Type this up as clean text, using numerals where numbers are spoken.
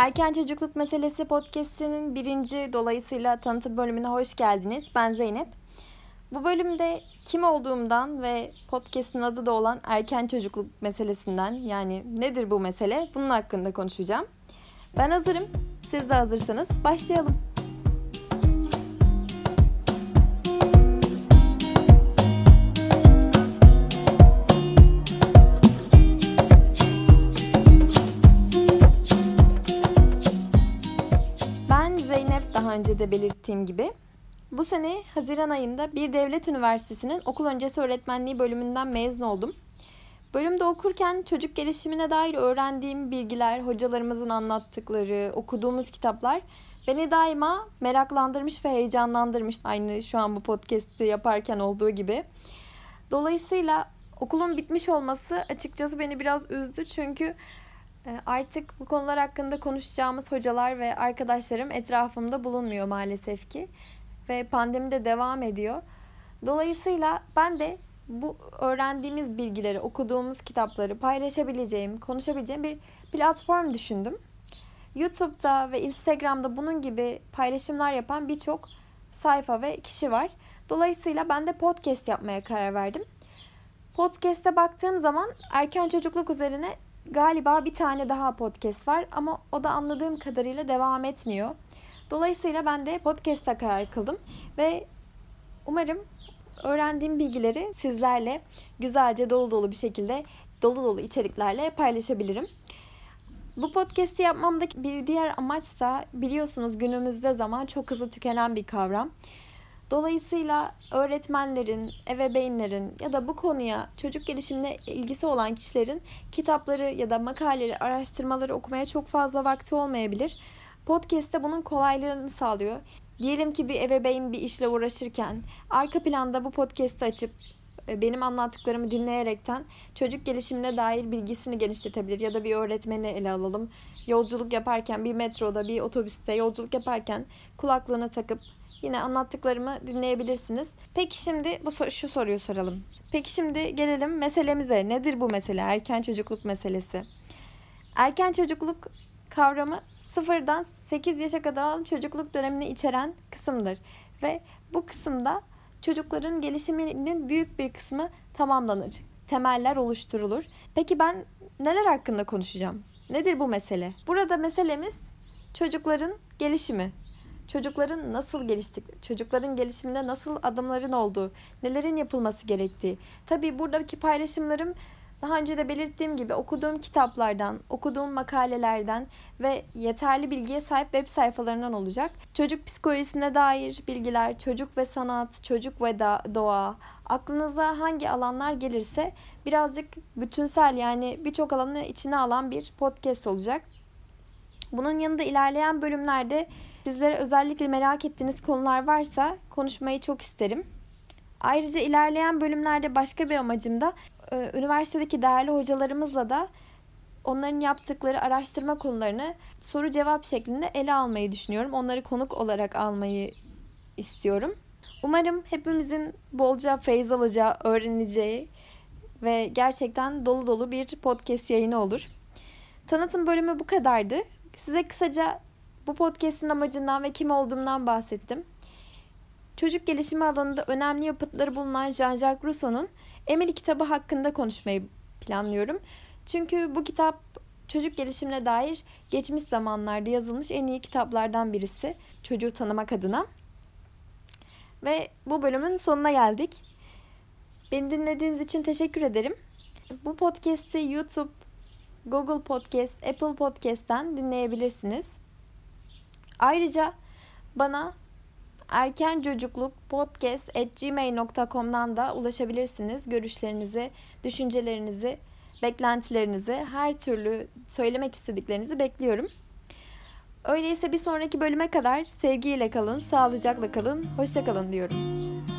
Erken Çocukluk Meselesi podcast'inin 1. dolayısıyla tanıtım bölümüne hoş geldiniz. Ben Zeynep. Bu bölümde kim olduğumdan ve podcast'in adı da olan erken çocukluk meselesinden, yani nedir bu mesele, bunun hakkında konuşacağım. Ben hazırım. Siz de hazırsanız başlayalım. Daha önce de belirttiğim gibi bu sene Haziran ayında bir devlet üniversitesinin okul öncesi öğretmenliği bölümünden mezun oldum. Bölümde okurken çocuk gelişimine dair öğrendiğim bilgiler, hocalarımızın anlattıkları, okuduğumuz kitaplar beni daima meraklandırmış ve heyecanlandırmış. Aynı şu an bu podcast'i yaparken olduğu gibi. Dolayısıyla okulun bitmiş olması açıkçası beni biraz üzdü çünkü artık bu konular hakkında konuşacağımız hocalar ve arkadaşlarım etrafımda bulunmuyor maalesef ki. Ve pandemi de devam ediyor. Dolayısıyla ben de bu öğrendiğimiz bilgileri, okuduğumuz kitapları paylaşabileceğim, konuşabileceğim bir platform düşündüm. YouTube'da ve Instagram'da bunun gibi paylaşımlar yapan birçok sayfa ve kişi var. Dolayısıyla ben de podcast yapmaya karar verdim. Podcast'e baktığım zaman erken çocukluk üzerine galiba bir tane daha podcast var ama o da anladığım kadarıyla devam etmiyor. Dolayısıyla ben de podcast'a karar kıldım ve umarım öğrendiğim bilgileri sizlerle güzelce dolu dolu içeriklerle paylaşabilirim. Bu podcast'i yapmamdaki bir diğer amaçsa biliyorsunuz günümüzde zaman çok hızlı tükenen bir kavram. Dolayısıyla öğretmenlerin, ebeveynlerin ya da bu konuya çocuk gelişimine ilgisi olan kişilerin kitapları ya da makaleleri, araştırmaları okumaya çok fazla vakti olmayabilir. Podcast de bunun kolaylığını sağlıyor. Diyelim ki bir ebeveyn bir işle uğraşırken arka planda bu podcast'i açıp benim anlattıklarımı dinleyerekten çocuk gelişimine dair bilgisini genişletebilir. Ya da bir öğretmeni ele alalım. Yolculuk yaparken bir metroda, bir otobüste yolculuk yaparken kulaklığına takıp yine anlattıklarımı dinleyebilirsiniz. Peki şimdi şu soruyu soralım. Peki şimdi gelelim meselemize. Nedir bu mesele? Erken çocukluk meselesi. Erken çocukluk kavramı 0'dan 8 yaşa kadar olan çocukluk dönemini içeren kısımdır. Ve bu kısımda çocukların gelişiminin büyük bir kısmı tamamlanır. Temeller oluşturulur. Peki ben neler hakkında konuşacağım? Nedir bu mesele? Burada meselemiz çocukların gelişimi. Çocukların nasıl geliştik, çocukların gelişiminde nasıl adımların olduğu, nelerin yapılması gerektiği. Tabii buradaki paylaşımlarım daha önce de belirttiğim gibi okuduğum kitaplardan, okuduğum makalelerden ve yeterli bilgiye sahip web sayfalarından olacak. Çocuk psikolojisine dair bilgiler, çocuk ve sanat, çocuk ve doğa, aklınıza hangi alanlar gelirse birazcık bütünsel, yani birçok alanı içine alan bir podcast olacak. Bunun yanında ilerleyen bölümlerde sizlere özellikle merak ettiğiniz konular varsa konuşmayı çok isterim. Ayrıca ilerleyen bölümlerde başka bir amacım da üniversitedeki değerli hocalarımızla da onların yaptıkları araştırma konularını soru cevap şeklinde ele almayı düşünüyorum. Onları konuk olarak almayı istiyorum. Umarım hepimizin bolca feyiz alacağı, öğreneceği ve gerçekten dolu dolu bir podcast yayını olur. Tanıtım bölümü bu kadardı. Size kısaca bu podcast'in amacından ve kim olduğumdan bahsettim. Çocuk gelişimi alanında önemli yapıtları bulunan Jean-Jacques Rousseau'nun Emile kitabı hakkında konuşmayı planlıyorum. Çünkü bu kitap çocuk gelişimine dair geçmiş zamanlarda yazılmış en iyi kitaplardan birisi. Çocuğu tanımak adına. Ve bu bölümün sonuna geldik. Beni dinlediğiniz için teşekkür ederim. Bu podcast'i YouTube, Google Podcast, Apple Podcast'ten dinleyebilirsiniz. Ayrıca bana erkencocuklukpodcast@gmail.com'dan da ulaşabilirsiniz. Görüşlerinizi, düşüncelerinizi, beklentilerinizi, her türlü söylemek istediklerinizi bekliyorum. Öyleyse bir sonraki bölüme kadar sevgiyle kalın, sağlıcakla kalın, hoşça kalın diyorum.